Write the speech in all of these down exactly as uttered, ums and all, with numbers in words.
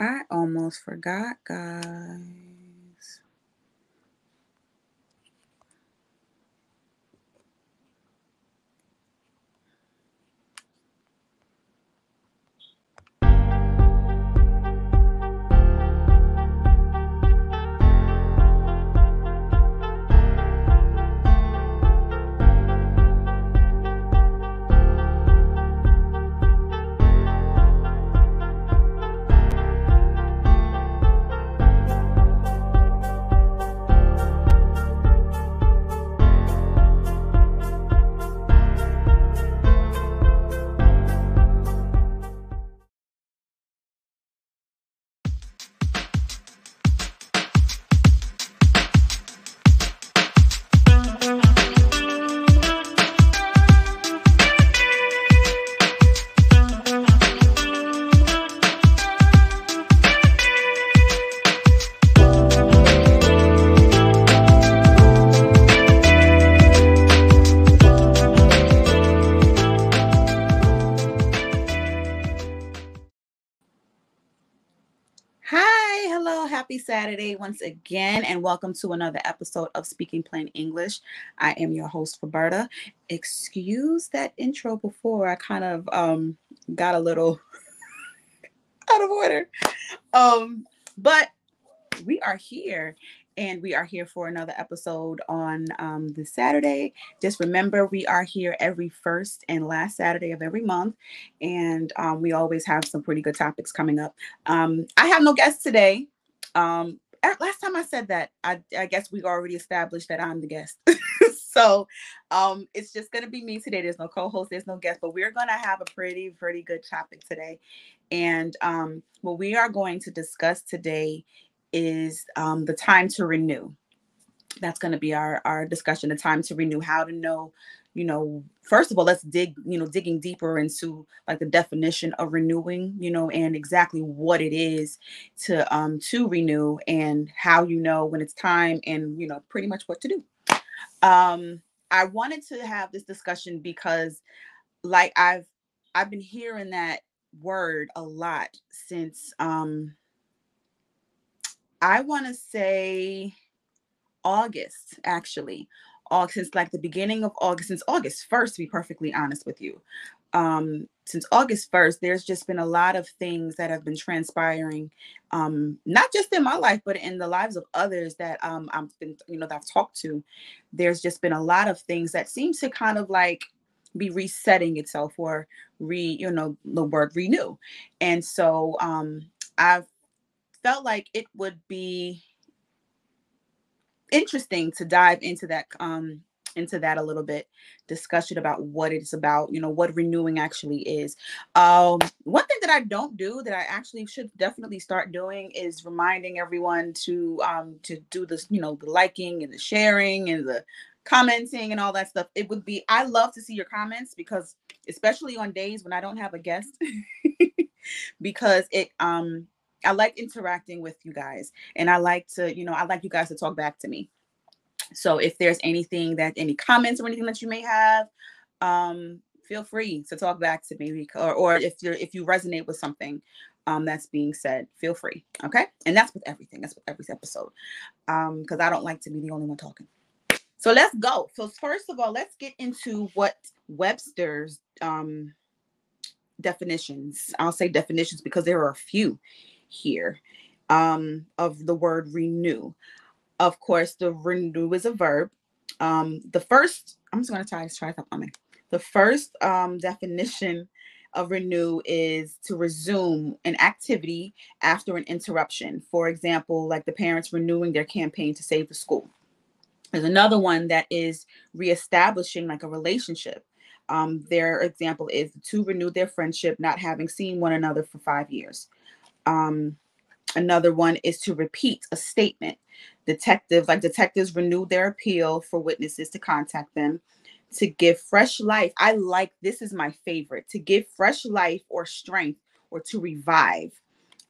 I almost forgot, guys. Saturday once again, and welcome to another episode of Speaking Plain English. I am your host, Roberta. Excuse that intro before, I kind of um, got a little out of order, um, but we are here, and we are here for another episode on um, this Saturday. Just remember, we are here every first and last Saturday of every month, and um, we always have some pretty good topics coming up. Um, I have no guests today. Um, last time I said that, I, I guess we already established that I'm the guest. So, um, it's just going to be me today. There's no co-host, there's no guest, but we're going to have a pretty, pretty good topic today. And, um, what we are going to discuss today is, um, the time to renew. That's going to be our, our discussion, the time to renew, how to know, you know, first of all, let's dig, you know, digging deeper into like the definition of renewing, you know, and exactly what it is to, um, to renew and how, you know, when it's time and, you know, pretty much what to do. Um, I wanted to have this discussion because like I've, I've been hearing that word a lot since, um, I want to say August, actually, August, since like the beginning of August, since August first, to be perfectly honest with you, um, since August first, there's just been a lot of things that have been transpiring, um, not just in my life, but in the lives of others that um, I've been, you know, that I've talked to. There's just been a lot of things that seem to kind of like be resetting itself or re, you know, the word renew. And so um, I've felt like it would be interesting to dive into that, um, into that a little bit, discussion about what it's about, you know, what renewing actually is. Um, one thing that I don't do that I actually should definitely start doing is reminding everyone to, um, to do this, you know, the liking and the sharing and the commenting and all that stuff. It would be, I love to see your comments, because especially on days when I don't have a guest, because it, um, I like interacting with you guys, and I like to, you know, I like you guys to talk back to me. So if there's anything that, any comments or anything that you may have, um, feel free to talk back to me, or, or if you're, if you resonate with something um, that's being said, feel free. Okay. And that's with everything. That's with every episode. Um, cause I don't like to be the only one talking. So let's go. So first of all, let's get into what Webster's um, definitions. I'll say definitions because there are a few here, um, of the word renew. Of course, the renew is a verb. Um, the first, I'm just going to try to try something on me. The first um, definition of renew is to resume an activity after an interruption. For example, like the parents renewing their campaign to save the school. There's another one that is reestablishing like a relationship. Um, their example is to renew their friendship, not having seen one another for five years. Um, another one is to repeat a statement. Detectives, like detectives renew their appeal for witnesses to contact them, to give fresh life. I like, this is my favorite, to give fresh life or strength, or to revive.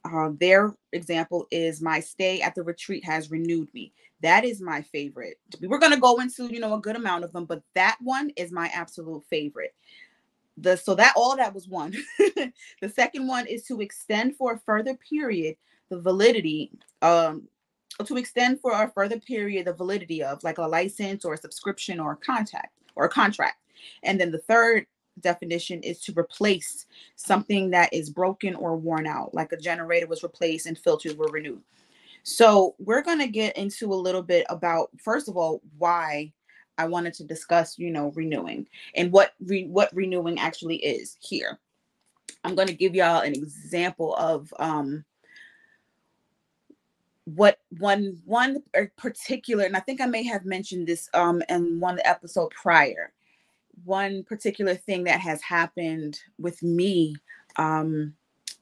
Uh, their example is my stay at the retreat has renewed me. That is my favorite. We're going to go into, you know, a good amount of them, but that one is my absolute favorite. The, so that all that was one. The second one is to extend for a further period the validity, um, to extend for a further period the validity of, like, a license or a subscription or a contract or a contract. And then the third definition is to replace something that is broken or worn out, like a generator was replaced and filters were renewed. So we're going to get into a little bit about, first of all, why I wanted to discuss, you know, renewing and what re what renewing actually is here. I'm going to give y'all an example of um, what one one particular, and I think I may have mentioned this um, in one episode prior, one particular thing that has happened with me um,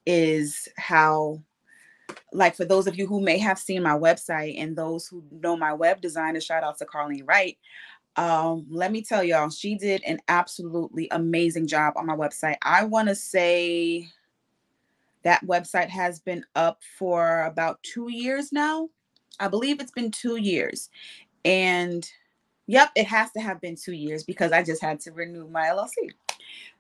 is how, like, for those of you who may have seen my website and those who know my web designer, shout out to Carleen Wright. Um, let me tell y'all, she did an absolutely amazing job on my website. I want to say that website has been up for about two years now. I believe it's been two years. And yep, it has to have been two years because I just had to renew my L L C.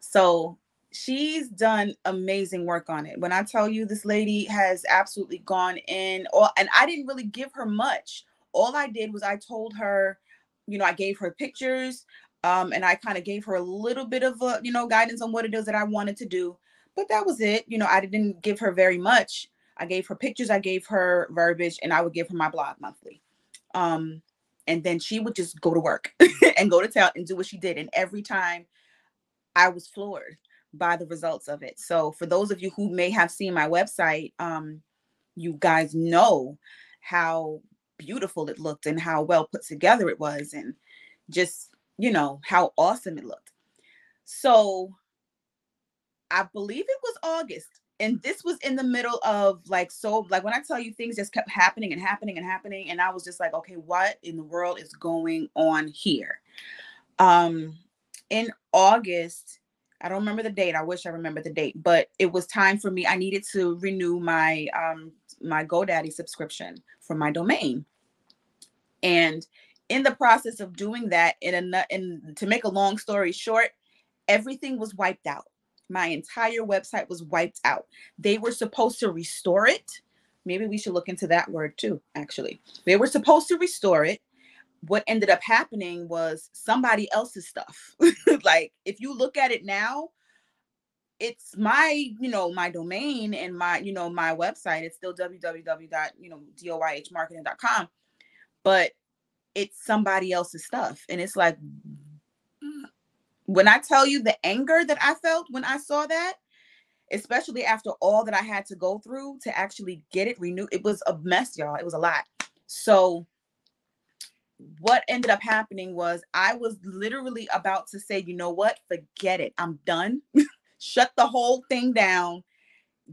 So she's done amazing work on it. When I tell you, this lady has absolutely gone in, or, and I didn't really give her much. All I did was I told her, you know, I gave her pictures um, and I kind of gave her a little bit of, a, you know, guidance on what it is that I wanted to do. But that was it. You know, I didn't give her very much. I gave her pictures. I gave her verbiage, and I would give her my blog monthly. Um, and then she would just go to work and go to town and do what she did. And every time I was floored by the results of it. So for those of you who may have seen my website, um, you guys know how beautiful it looked and how well put together it was, and just, you know, how awesome it looked. So I believe it was August, and this was in the middle of, like, so, like, when I tell you, things just kept happening and happening and happening. And I was just like, okay, what in the world is going on here? Um, in August, I don't remember the date. I wish I remembered the date, but it was time for me. I needed to renew my, um, my GoDaddy subscription for my domain. And in the process of doing that, in a, in, to make a long story short, everything was wiped out. My entire website was wiped out. They were supposed to restore it. Maybe we should look into that word too, actually. They were supposed to restore it. What ended up happening was somebody else's stuff. Like, if you look at it now, it's my, you know, my domain and my, you know, my website. It's still w w w dot doyh marketing dot com, but it's somebody else's stuff. And it's like, when I tell you the anger that I felt when I saw that, especially after all that I had to go through to actually get it renewed, it was a mess, y'all. It was a lot. So what ended up happening was I was literally about to say, you know what? Forget it. I'm done. Shut the whole thing down.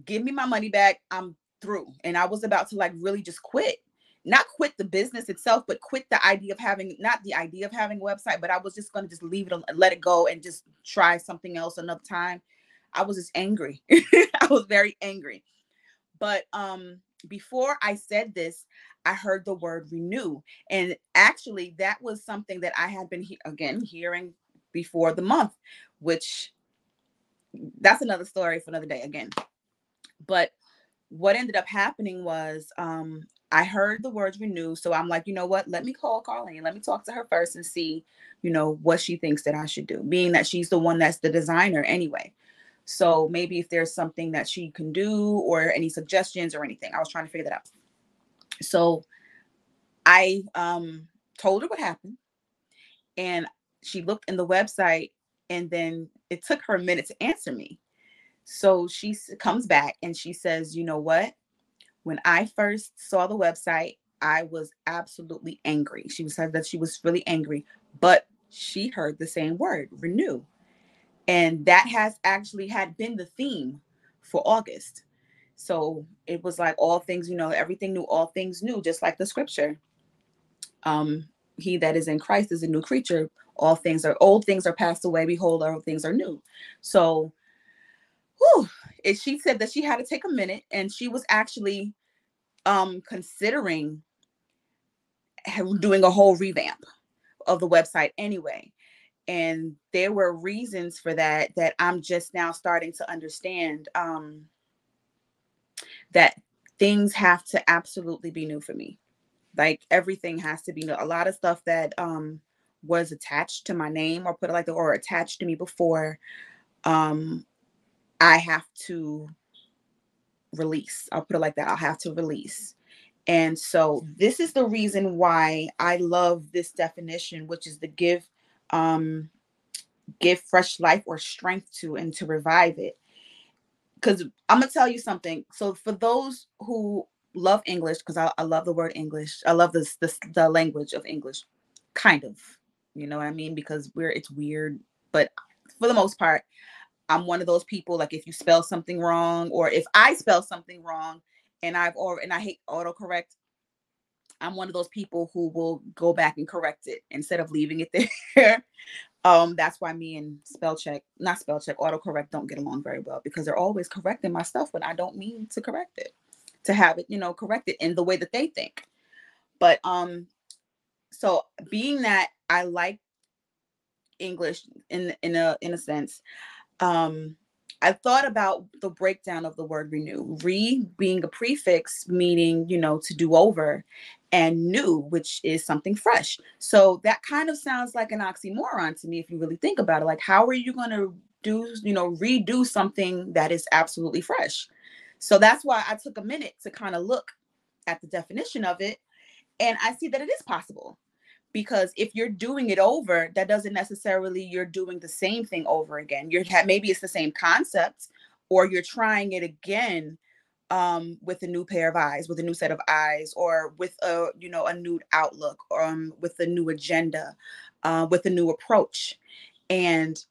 Give me my money back. I'm through. And I was about to, like, really just quit. Not quit the business itself, but quit the idea of having, not the idea of having a website, but I was just going to just leave it, let it go, and just try something else another time. I was just angry. I was very angry. But um, before I said this, I heard the word renew. And actually, that was something that I had been, he again, hearing before the month, which that's another story for another day again. But what ended up happening was um, I heard the words renew. So I'm like, you know what? Let me call Carleen. Let me talk to her first and see, you know, what she thinks that I should do, being that she's the one that's the designer anyway. So maybe if there's something that she can do or any suggestions or anything, I was trying to figure that out. So I um, told her what happened, and she looked in the website, and then it took her a minute to answer me. So she comes back and she says, you know what? When I first saw the website, I was absolutely angry. She said that she was really angry, but she heard the same word, renew. And that has actually had been the theme for August. So it was like all things, you know, everything new, all things new, just like the scripture. Um, he that is in Christ is a new creature. All things are old, things are passed away. Behold, all things are new. So whew, and she said that she had to take a minute, and she was actually um, considering doing a whole revamp of the website anyway. And there were reasons for that, that I'm just now starting to understand, um, that things have to absolutely be new for me. Like everything has to be new. A lot of stuff that um, was attached to my name, or put it like that, or attached to me before, um, I have to release. I'll put it like that. I'll have to release. And so this is the reason why I love this definition, which is the give, um, give fresh life or strength to, and to revive it. Because I'm going to tell you something. So for those who love English, because I, I love the word English. I love this, this, the language of English, kind of, you know what I mean? Because we're, it's weird, but for the most part, I'm one of those people, like if you spell something wrong, or if I spell something wrong, and I've or and I hate autocorrect, I'm one of those people who will go back and correct it instead of leaving it there. um, that's why me and spell check, not spell check, autocorrect don't get along very well, because they're always correcting my stuff when I don't mean to correct it, to have it, you know, corrected in the way that they think. But um, so being that I like English in in a in a sense, um. I thought about the breakdown of the word renew. Re being a prefix, meaning, you know, to do over, and new, which is something fresh. So that kind of sounds like an oxymoron to me, if you really think about it. Like, how are you going to do, you know, redo something that is absolutely fresh? So that's why I took a minute to kind of look at the definition of it. And I see that it is possible. Because if you're doing it over, that doesn't necessarily you're doing the same thing over again. You're maybe it's the same concept, or you're trying it again um, with a new pair of eyes, with a new set of eyes, or with a you know a new outlook, or um, with a new agenda, uh, with a new approach, and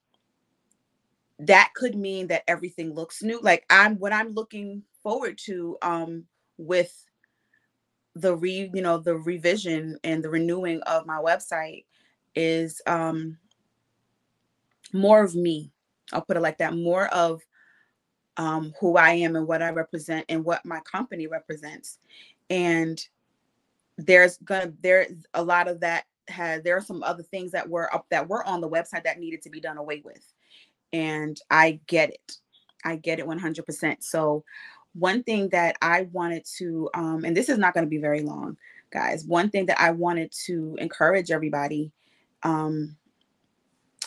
that could mean that everything looks new. Like I'm what I'm looking forward to um, with. The re, you know, the revision and the renewing of my website is um, more of me. I'll put it like that. More of um, who I am and what I represent and what my company represents. And there's gonna there's a lot of that has. There are some other things that were up that were on the website that needed to be done away with. And I get it. I get it one hundred percent. So. One thing that I wanted to, um, and this is not going to be very long, guys. One thing that I wanted to encourage everybody um,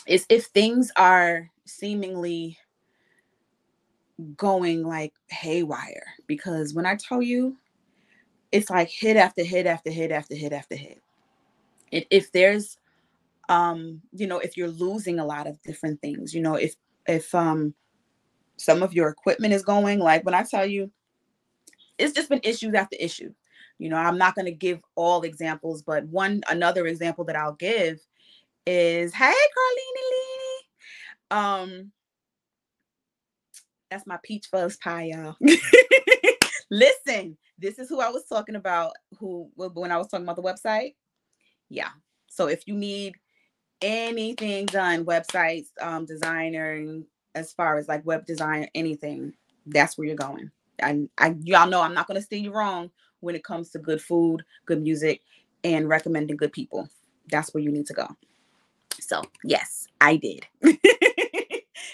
is if things are seemingly going like haywire, because when I tell you, it's like hit after hit after hit after hit after hit. It, if there's, um, you know, if you're losing a lot of different things, you know, if, if, um, some of your equipment is going, like when I tell you, it's just been issues after issue. You know, I'm not going to give all examples, but one, another example that I'll give is, hey, Carleen and Leenie. Um, that's my peach fuzz pie, y'all. Listen, this is who I was talking about who when I was talking about the website. Yeah. So if you need anything done, websites, um, designer, as far as like web design or anything, that's where you're going. And I, I y'all know I'm not going to steer you wrong when it comes to good food, good music, and recommending good people. That's where you need to go. So yes, I did.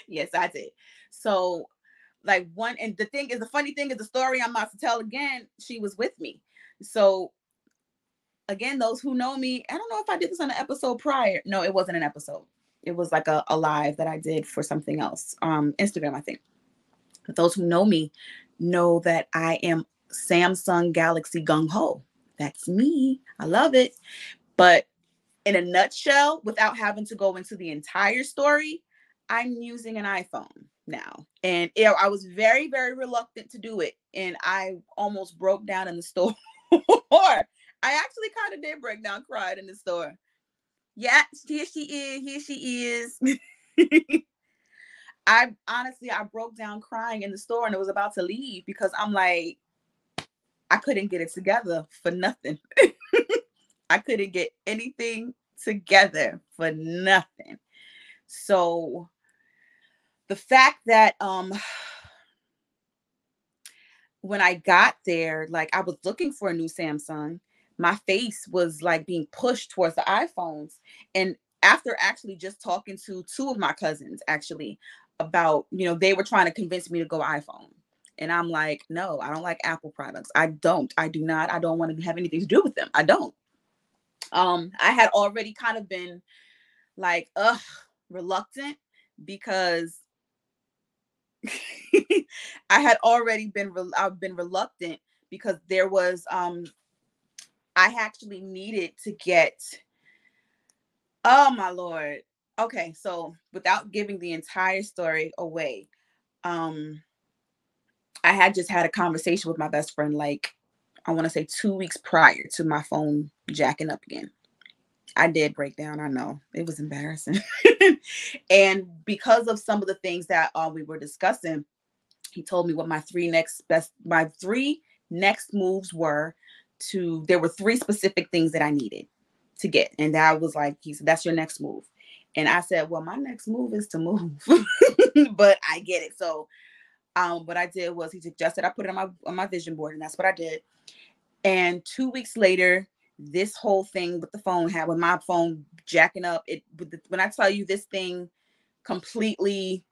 Yes, I did. So like one, and the thing is, the funny thing is the story I'm about to tell again, she was with me. So again, those who know me, I don't know if I did this on an episode prior. No, it wasn't an episode. It was like a, a live that I did for something else, um, Instagram, I think. But those who know me know that I am Samsung Galaxy gung-ho. That's me. I love it. But in a nutshell, without having to go into the entire story, I'm using an iPhone now. And it, I was very, very reluctant to do it. And I almost broke down in the store. I actually kind of did break down, cried in the store. Yeah, here she is. Here she is. I honestly, I broke down crying in the store and I was about to leave because I'm like, I couldn't get it together for nothing. I couldn't get anything together for nothing. So the fact that um, when I got there, like I was looking for a new Samsung. My face was like being pushed towards the iPhones. And after actually just talking to two of my cousins, actually, about, you know, they were trying to convince me to go iPhone. And I'm like, no, I don't like Apple products. I don't. I do not. I don't want to have anything to do with them. I don't. Um, I had already kind of been like, ugh, reluctant because I had already been, re- I've been reluctant because there was, um, I actually needed to get, oh my Lord. Okay. So without giving the entire story away, um, I had just had a conversation with my best friend, like, I want to say two weeks prior to my phone jacking up again. I did break down. I know it was embarrassing. And because of some of the things that uh, we were discussing, he told me what my three next best, my three next moves were to, there were three specific things that I needed to get. And that was like, he said, that's your next move. And I said, well, my next move is to move, but I get it. So Um, what I did was he suggested I put it on my on my vision board, and that's what I did. And two weeks later, this whole thing with the phone had, with my phone jacking up, it when I tell you this thing completely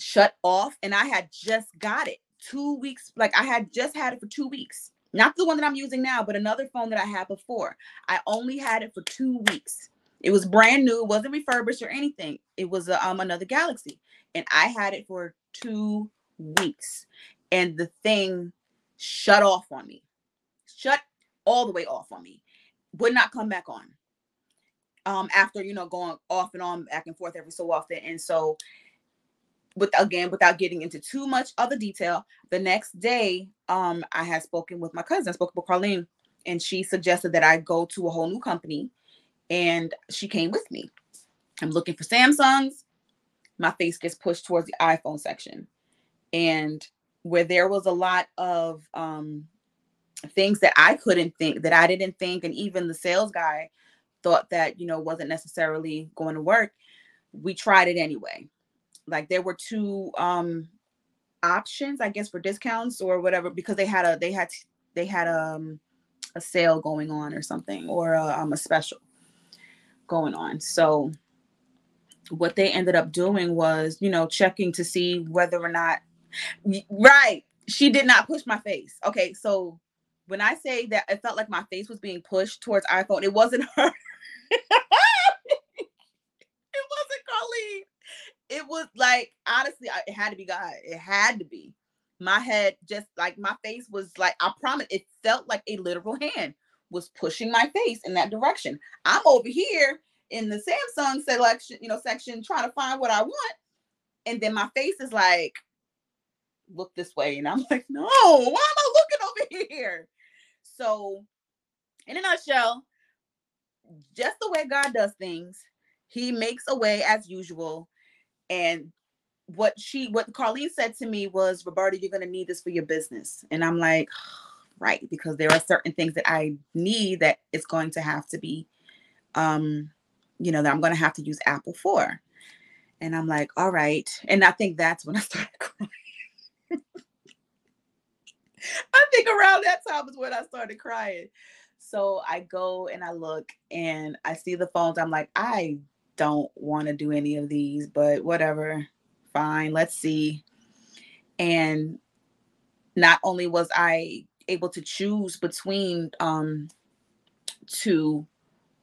shut off, and I had just got it two weeks, like I had just had it for two weeks. Not the one that I'm using now, but another phone that I had before. I only had it for two weeks. It was brand new, it wasn't refurbished or anything. It was a, um another Galaxy, and I had it for two weeks, and the thing shut off on me, shut all the way off on me, would not come back on. Um, after, you know, going off and on back and forth every so often. And so with, again, without getting into too much other detail, the next day, um, I had spoken with my cousin, I spoke with Carleen, and she suggested that I go to a whole new company, and she came with me. I'm looking for Samsungs. My face gets pushed towards the iPhone section, and where there was a lot of um, things that I couldn't think, that I didn't think, and even the sales guy thought that, you know, wasn't necessarily going to work. We tried it anyway. Like there were two um, options, I guess, for discounts or whatever, because they had a they had they had um, a sale going on or something, or a, um, a special going on. So what they ended up doing was, you know, checking to see whether or not, right, she did not push my face. Okay, so when I say that it felt like my face was being pushed towards iPhone, it wasn't her. It wasn't Carleen. It was like, honestly, it had to be God. It had to be. My head just, like, my face was like, I promise, it felt like a literal hand was pushing my face in that direction. I'm over here in the Samsung selection, you know, section, trying to find what I want. And then my face is like, look this way. And I'm like, no, why am I looking over here? So in a nutshell, just the way God does things, he makes a way as usual. And what she, what Carleen said to me was, Roberta, you're going to need this for your business. And I'm like, right, because there are certain things that I need that it's going to have to be, um, you know, that I'm going to have to use Apple for. And I'm like, all right. And I think that's when I started crying. I think around that time is when I started crying. So I go and I look and I see the phones. I'm like, I don't want to do any of these, but whatever. Fine. Let's see. And not only was I able to choose between um, two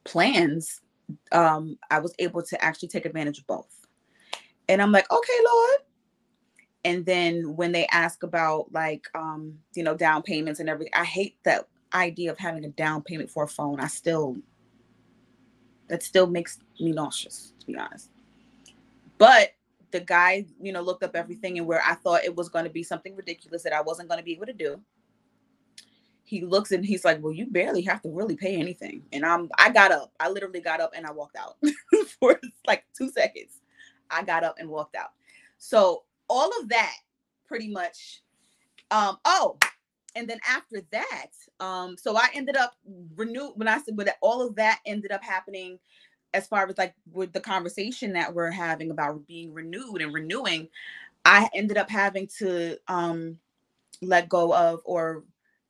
plans, um, I was able to actually take advantage of both. And I'm like, okay, Lord. And then when they ask about, like, um, you know, down payments and everything, I hate that idea of having a down payment for a phone. I still, that still makes me nauseous, to be honest. But the guy, you know, looked up everything, and where I thought it was going to be something ridiculous that I wasn't going to be able to do, he looks and he's like, well, you barely have to really pay anything. And I'm, I got up. I literally got up and I walked out for like two seconds. I got up and walked out. So all of that pretty much. Um, oh, and then after that, um, so I ended up renew when I said, but all of that ended up happening as far as like with the conversation that we're having about being renewed and renewing, I ended up having to um, let go of, or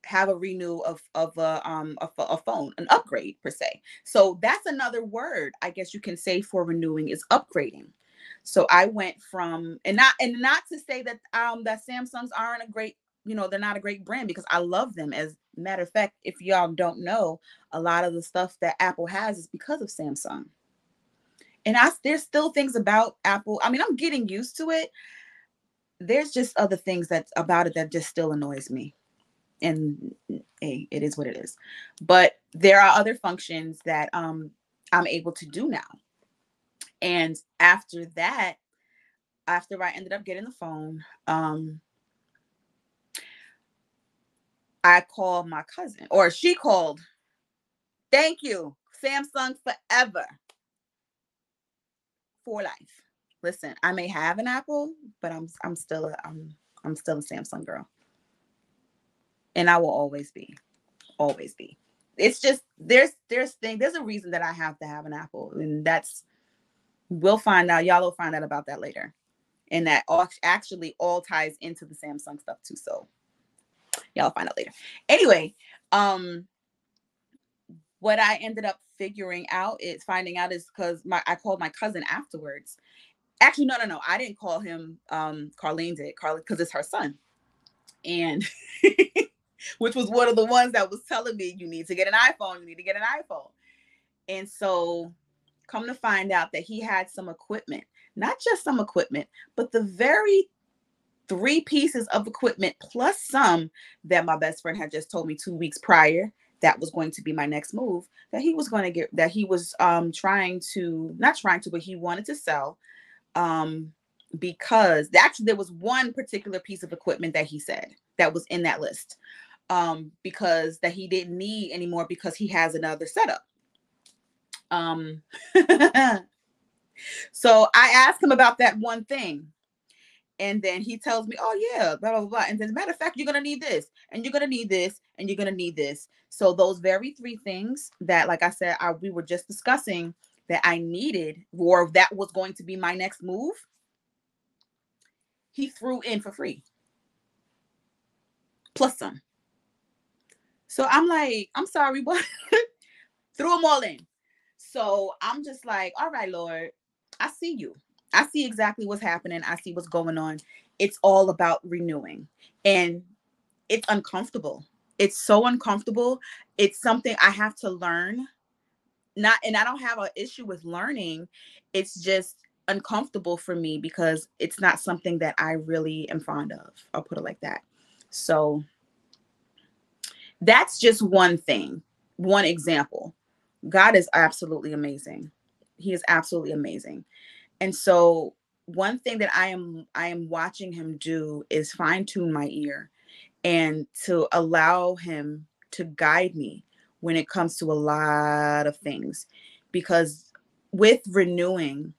have a renew of of a um a, a phone, an upgrade per se. So that's another word I guess you can say for renewing is upgrading. So I went from, and not and not to say that um that Samsungs aren't a great, you know, they're not a great brand, because I love them. As a matter of fact, if y'all don't know, a lot of the stuff that Apple has is because of Samsung. And I, there's still things about Apple. I mean, I'm getting used to it. There's just other things that about it that just still annoys me. And hey, it is what it is. But there are other functions that um, I'm able to do now. And after that, after I ended up getting the phone, um, I called my cousin, or she called. Thank you, Samsung forever. For life. Listen, I may have an Apple, but I'm I'm still a I'm I'm still a Samsung girl, and I will always be, always be. It's just there's there's thing there's a reason that I have to have an Apple, and that's we'll find out. Y'all will find out about that later, and that all, actually all ties into the Samsung stuff too. So y'all will find out later. Anyway, um, what I ended up figuring out is finding out is because my I called my cousin afterwards. Actually, no, no, no. I didn't call him. Um, Carleen did, Carleen, because it's her son, and which was one of the ones that was telling me you need to get an iPhone. You need to get an iPhone. And so, come to find out that he had some equipment, not just some equipment, but the very three pieces of equipment plus some that my best friend had just told me two weeks prior. That was going to be my next move, that he was going to get, that he was um, trying to, not trying to, but he wanted to sell um, because actually there was one particular piece of equipment that he said that was in that list um, because that he didn't need anymore because he has another setup. Um, so I asked him about that one thing. And then he tells me, oh, yeah, blah, blah, blah. And as a matter of fact, you're going to need this, and you're going to need this, and you're going to need this. So those very three things that, like I said, I, we were just discussing that I needed, or that was going to be my next move, he threw in for free. Plus some. So I'm like, I'm sorry, what? Threw them all in. So I'm just like, all right, Lord, I see you. I see exactly what's happening. I see what's going on. It's all about renewing, and it's uncomfortable. It's so uncomfortable. It's something I have to learn. Not, and I don't have an issue with learning. It's just uncomfortable for me because it's not something that I really am fond of. I'll put it like that. So that's just one thing, one example. God is absolutely amazing. He is absolutely amazing. And so one thing that I am I am watching him do is fine tune my ear and to allow him to guide me when it comes to a lot of things, because with renewing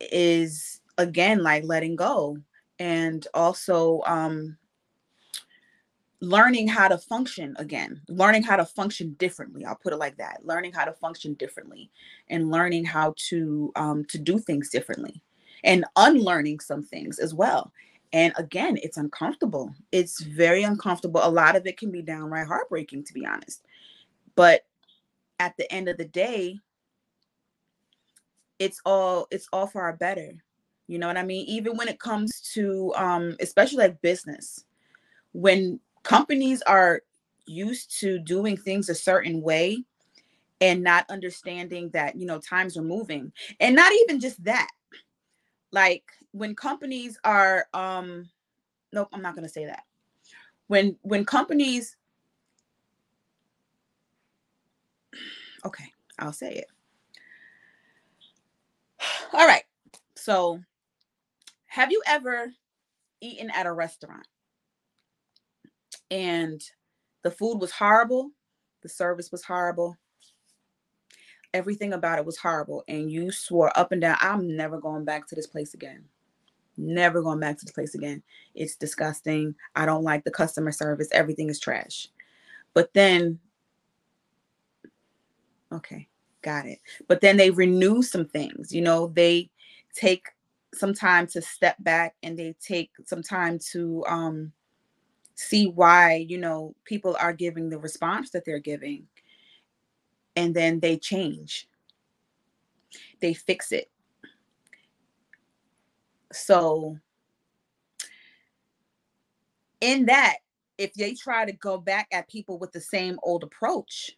is, again, like letting go and also um, learning how to function again, learning how to function differently. I'll put it like that, learning how to function differently and learning how to, um, to do things differently and unlearning some things as well. And again, it's uncomfortable. It's very uncomfortable. A lot of it can be downright heartbreaking, to be honest. But at the end of the day, it's all, it's all for our better. You know what I mean? Even when it comes to, um, especially like business, when companies are used to doing things a certain way and not understanding that, you know, times are moving. And not even just that. Like when companies are, um, nope, I'm not going to say that. When, when companies, okay, I'll say it. All right. So have you ever eaten at a restaurant? And the food was horrible. The service was horrible. Everything about it was horrible. And you swore up and down, I'm never going back to this place again. Never going back to this place again. It's disgusting. I don't like the customer service. Everything is trash. But then, okay, got it. But then they renew some things. You know, they take some time to step back and they take some time to, um, see why, you know, people are giving the response that they're giving. And then they change. They fix it. So in that, if they try to go back at people with the same old approach,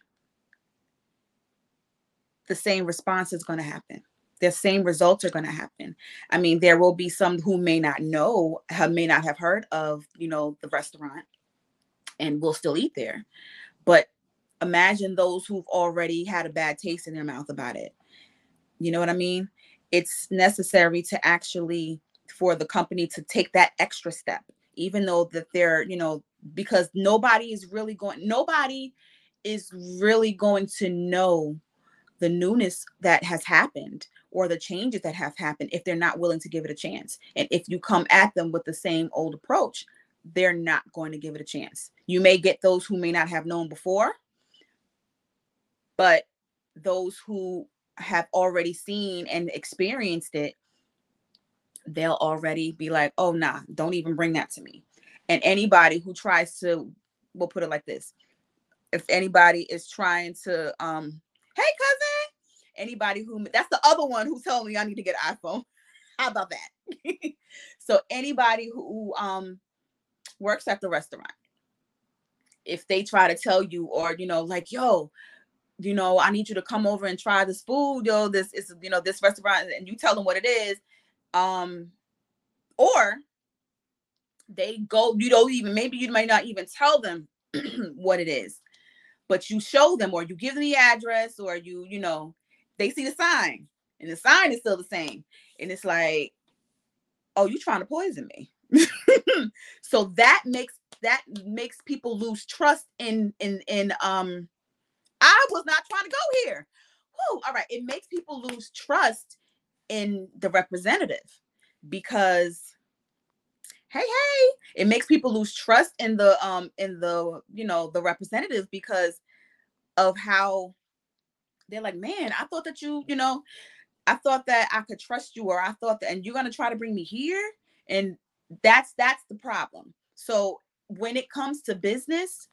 the same response is going to happen. The same results are going to happen. I mean, there will be some who may not know, have, may not have heard of, you know, the restaurant and will still eat there. But imagine those who've already had a bad taste in their mouth about it. You know what I mean? It's necessary to actually, for the company to take that extra step, even though that they're, you know, because nobody is really going, nobody is really going to know the newness that has happened or the changes that have happened if they're not willing to give it a chance. And if you come at them with the same old approach, they're not going to give it a chance. You may get those who may not have known before, but those who have already seen and experienced it, they'll already be like, oh, nah, don't even bring that to me. And anybody who tries to, we'll put it like this, if anybody is trying to, um, hey, cousin, anybody who, that's the other one who told me I need to get an iPhone. How about that? So anybody who um, works at the restaurant, if they try to tell you or, you know, like, yo, you know, I need you to come over and try this food, yo, this is, you know, this restaurant, and you tell them what it is. Um, or they go, you don't even, maybe you might not even tell them what it is, but you show them or you give them the address or you, you know, they see the sign and the sign is still the same. And it's like, oh, you trying to poison me. So that makes, that makes people lose trust in, in, in, um, I was not trying to go here. Whew, all right. It makes people lose trust in the representative because, hey, hey, it makes people lose trust in the, um, in the, you know, the representative because of how they're like, man, I thought that you, you know, I thought that I could trust you or I thought that, and you're going to try to bring me here. And that's, that's the problem. So when it comes to business,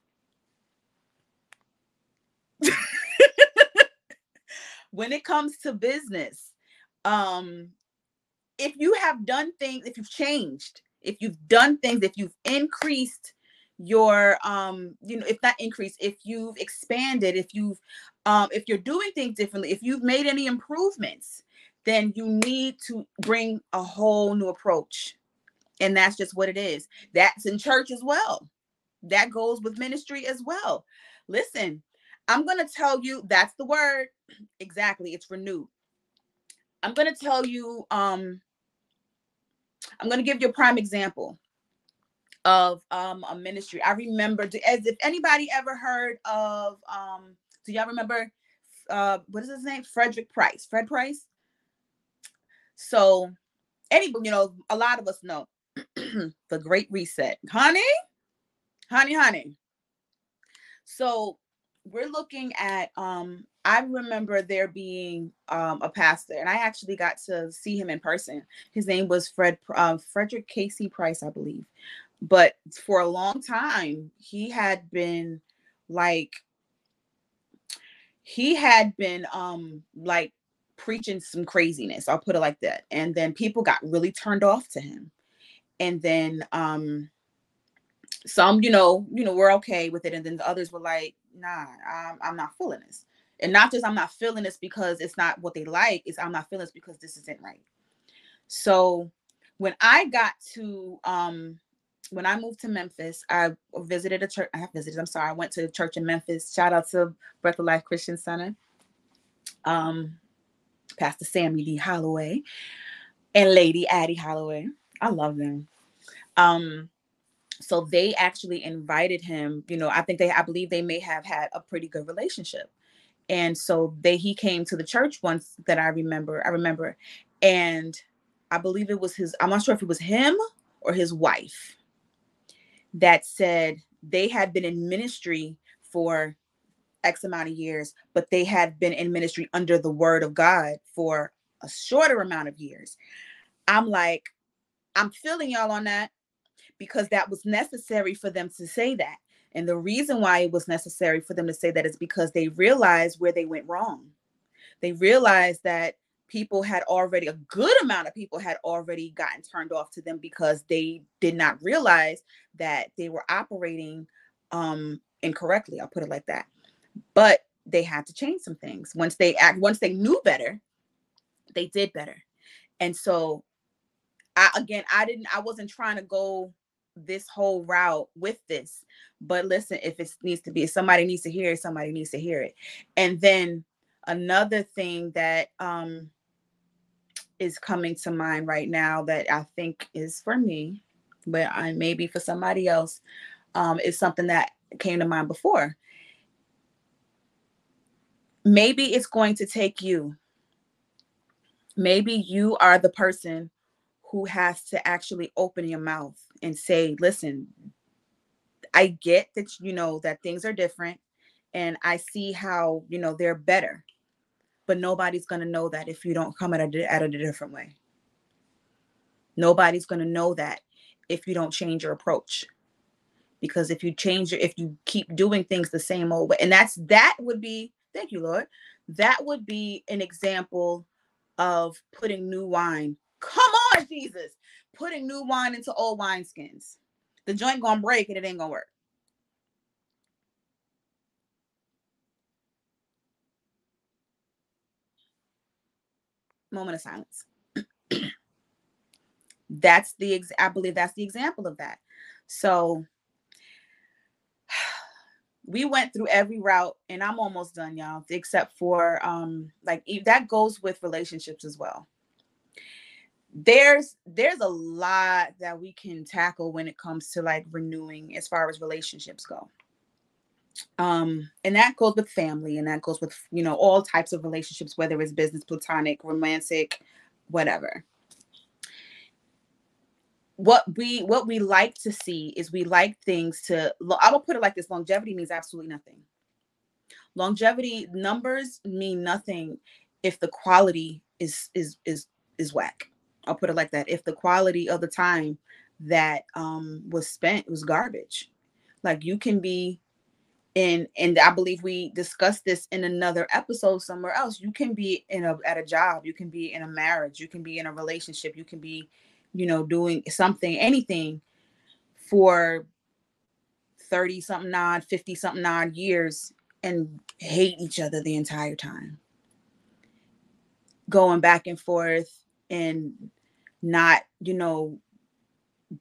when it comes to business, um, if you have done things, if you've changed, if you've done things, if you've increased your, um, you know, if not increased, if you've expanded, if you've, um, if you're doing things differently, if you've made any improvements, then you need to bring a whole new approach. And that's just what it is. That's in church as well. That goes with ministry as well. Listen, I'm going to tell you, that's the word. Exactly. It's renewed. I'm going to tell you, um, I'm going to give you a prime example of um, a ministry. I remember, as if anybody ever heard of, um, do y'all remember, uh, what is his name? Frederick Price, Fred Price. So anybody, you know, a lot of us know the Great Reset. Honey, honey, honey. So we're looking at, um, I remember there being um, a pastor, and I actually got to see him in person. His name was Fred uh, Frederick K C. Price, I believe. But for a long time, he had been like, he had been um, like preaching some craziness. I'll put it like that. And then people got really turned off to him. And then um, some, you know, you know, we're okay with it. And then the others were like, nah, I'm, I'm not feeling this. And not just I'm not feeling this because it's not what they like, it's I'm not feeling this because this isn't right. So when I got to, um, when I moved to Memphis, I visited a church, I visited, I'm sorry, I went to a church in Memphis. Shout out to Breath of Life Christian Center, um, Pastor Sammy D. Holloway and Lady Addie Holloway. I love them. Um, so they actually invited him, you know, I think they, I believe they may have had a pretty good relationship. And so they, he came to the church once that I remember, I remember, and I believe it was his, I'm not sure if it was him or his wife that said they had been in ministry for X amount of years, but they had been in ministry under the word of God for a shorter amount of years. I'm like, I'm feeling y'all on that because that was necessary for them to say that. And the reason why it was necessary for them to say that is because they realized where they went wrong. They realized that people had already, a good amount of people had already gotten turned off to them because they did not realize that they were operating um, incorrectly. I'll put it like that. But they had to change some things. Once they act, once they knew better, they did better. And so I, again, I didn't, I wasn't trying to go this whole route with this, but listen, if it needs to be, if somebody needs to hear it, somebody needs to hear it. And then another thing that um, is coming to mind right now that I think is for me, but I may be for somebody else, um, is something that came to mind before. Maybe it's going to take you. Maybe you are the person who has to actually open your mouth and say, listen, I get that, you know, that things are different and I see how, you know, they're better, but nobody's going to know that if you don't come at it, at it a different way. Nobody's going to know that if you don't change your approach, because if you change your, if you keep doing things the same old way, and that's, that would be, thank you, Lord, that would be an example of putting new wine. Come on, Jesus, putting new wine into old wineskins. The joint gonna break and it ain't gonna work. Moment of silence. That's the, ex I believe that's the example of that. So we went through every route, and I'm almost done, y'all, except for um, like that goes with relationships as well. There's there's a lot that we can tackle when it comes to like renewing as far as relationships go. Um, and that goes with family, and that goes with, you know, all types of relationships, whether it's business, platonic, romantic, whatever. What we what we like to see is we like things to, I will put it like this, longevity means absolutely nothing. Longevity numbers mean nothing if the quality is is is is whack. I'll put it like that. If the quality of the time that um, was spent was garbage, like you can be in, and I believe we discussed this in another episode somewhere else. You can be in a, at a job, you can be in a marriage, you can be in a relationship, you can be, you know, doing something, anything for thirty something odd, fifty something odd years and hate each other the entire time. Going back and forth, and not, you know,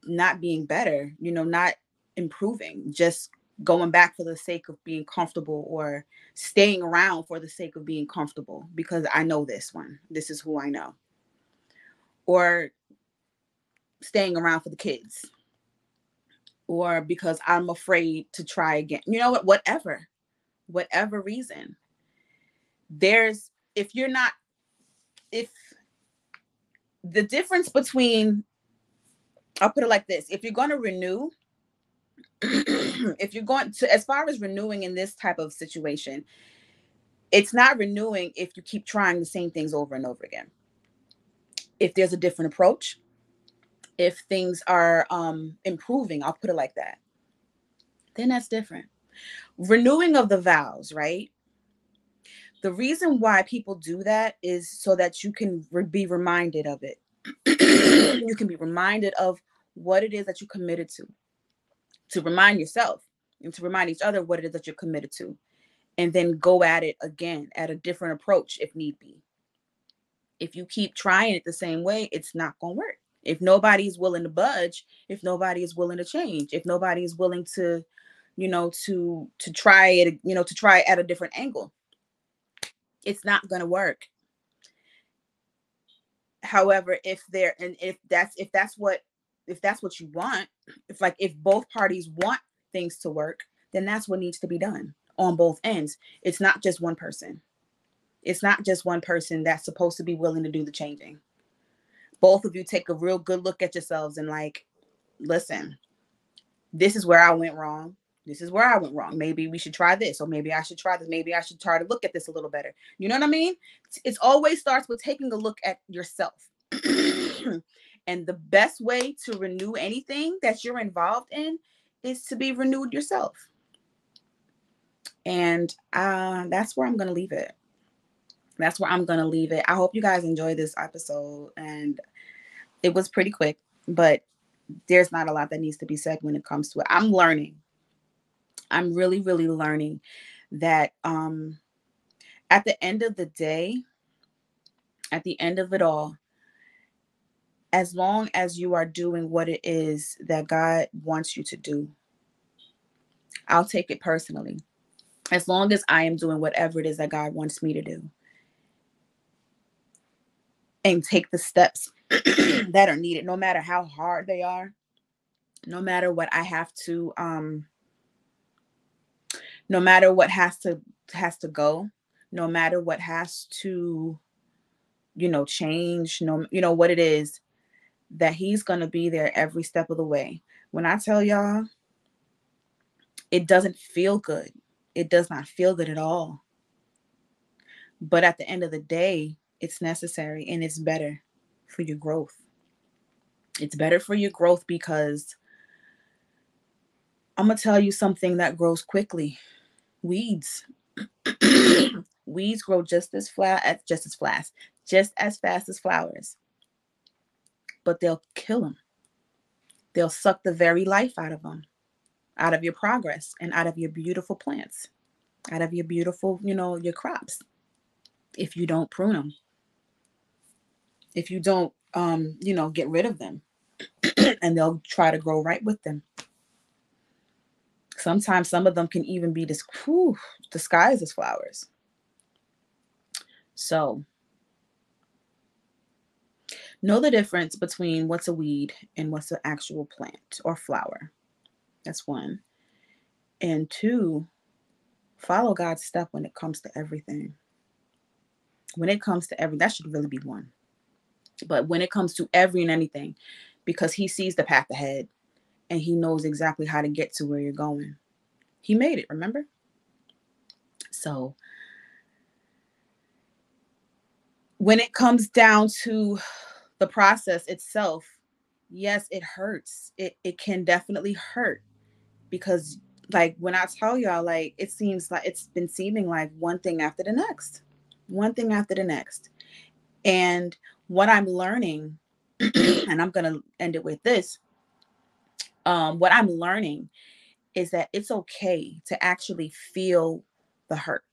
not being better, you know, not improving, just going back for the sake of being comfortable or staying around for the sake of being comfortable because I know this one. This is who I know. Or staying around for the kids. Or because I'm afraid to try again. You know what? Whatever. Whatever reason. There's, if you're not, if... the difference between, I'll put it like this. If you're going to renew, if you're going to, as far as renewing in this type of situation, it's not renewing if you keep trying the same things over and over again. If there's a different approach, if things are um, improving, I'll put it like that, then that's different. Renewing of the vows, right? The reason why people do that is so that you can re be reminded of it. You can be reminded of what it is that you committed to, to remind yourself and to remind each other what it is that you're committed to, and then go at it again at a different approach if need be. If you keep trying it the same way, it's not going to work. If nobody's willing to budge, if nobody is willing to change, if nobody is willing to, you know, to, to try it, you know, to try it at a different angle. It's not going to work. However, if there, and if that's, if that's what, if that's what you want, if like, if both parties want things to work, then that's what needs to be done on both ends. It's not just one person. It's not just one person that's supposed to be willing to do the changing. Both of you take a real good look at yourselves and like, listen, this is where I went wrong. This is where I went wrong. Maybe we should try this, or maybe I should try this. Maybe I should try to look at this a little better. You know what I mean? It always starts with taking a look at yourself And the best way to renew anything that you're involved in is to be renewed yourself. And uh, that's where I'm going to leave it. That's where I'm going to leave it. I hope you guys enjoyed this episode. And it was pretty quick, but there's not a lot that needs to be said when it comes to it. I'm learning. I'm really, really learning that um, at the end of the day, at the end of it all, as long as you are doing what it is that God wants you to do, I'll take it personally. As long as I am doing whatever it is that God wants me to do and take the steps that are needed, no matter how hard they are, no matter what I have to, um, no matter what has to, has to go, no matter what has to, you know, change, no, you know what it is, that he's going to be there every step of the way. When I tell y'all, it doesn't feel good. It does not feel good at all. But at the end of the day, it's necessary and it's better for your growth. It's better for your growth because I'm going to tell you something that grows quickly. Weeds. Weeds grow just as fla- just as fast, just as fast as flowers. But they'll kill them. They'll suck the very life out of them, out of your progress and out of your beautiful plants, out of your beautiful, you know, your crops. If you don't prune them, if you don't, um, you know, get rid of them, and they'll try to grow right with them. Sometimes some of them can even be dis- whew, disguised as flowers. So know the difference between what's a weed and what's an actual plant or flower. That's one. And two, follow God's step when it comes to everything. When it comes to every, that should really be one. But when it comes to every and anything, because he sees the path ahead and he knows exactly how to get to where you're going. He made it, remember? So when it comes down to the process itself, yes, it hurts. It it can definitely hurt because, like, when I tell y'all, like, it seems like it's been seeming like one thing after the next, one thing after the next. And what I'm learning, and I'm going to end it with this, um, what I'm learning is that it's okay to actually feel the hurt,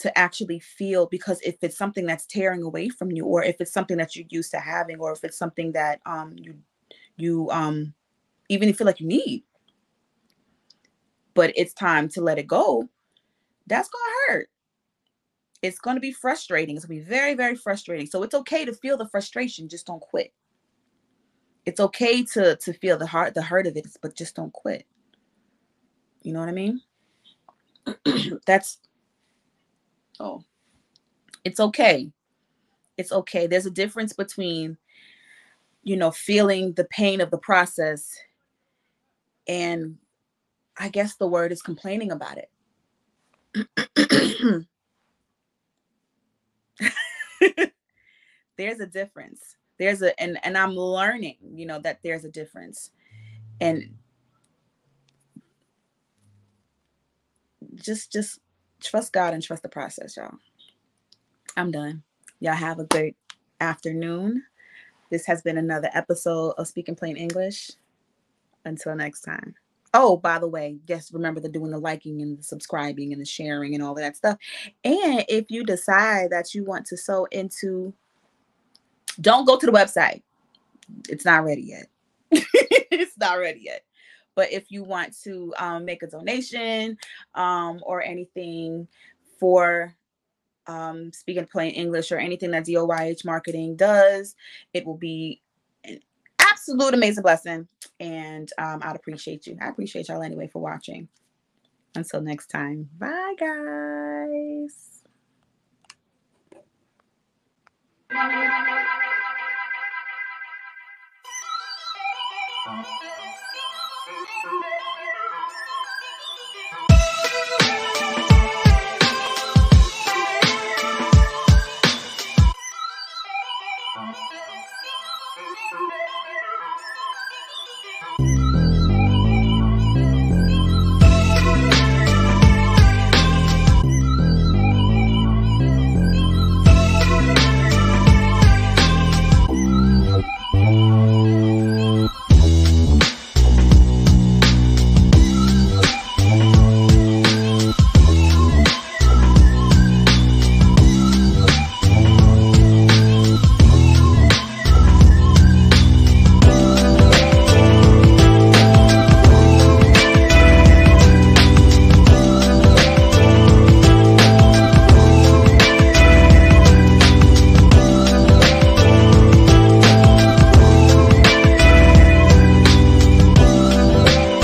to actually feel, because if it's something that's tearing away from you, or if it's something that you're used to having, or if it's something that um, you you um, even feel like you need, but it's time to let it go, that's going to hurt. It's going to be frustrating. It's going to be very, very frustrating. So it's okay to feel the frustration. Just don't quit. It's okay to to feel the heart, the hurt of it, but just don't quit. You know what I mean? That's, oh, it's okay. It's okay. There's a difference between, you know, feeling the pain of the process and, I guess the word is, complaining about it. There's a difference. There's a, and, and I'm learning, you know, that there's a difference. And just, just trust God and trust the process, y'all. I'm done. Y'all have a great afternoon. This has been another episode of Speaking Plain English. Until next time. Oh, by the way, just remember the doing the liking and the subscribing and the sharing and all that stuff. And if you decide that you want to sew into, don't go to the website. It's not ready yet. It's not ready yet. But if you want to um, make a donation um, or anything for um, Speaking Plain English or anything that D O Y H Marketing does, it will be an absolute amazing blessing. And um, I'd appreciate you. I appreciate y'all anyway for watching. Until next time. Bye, guys.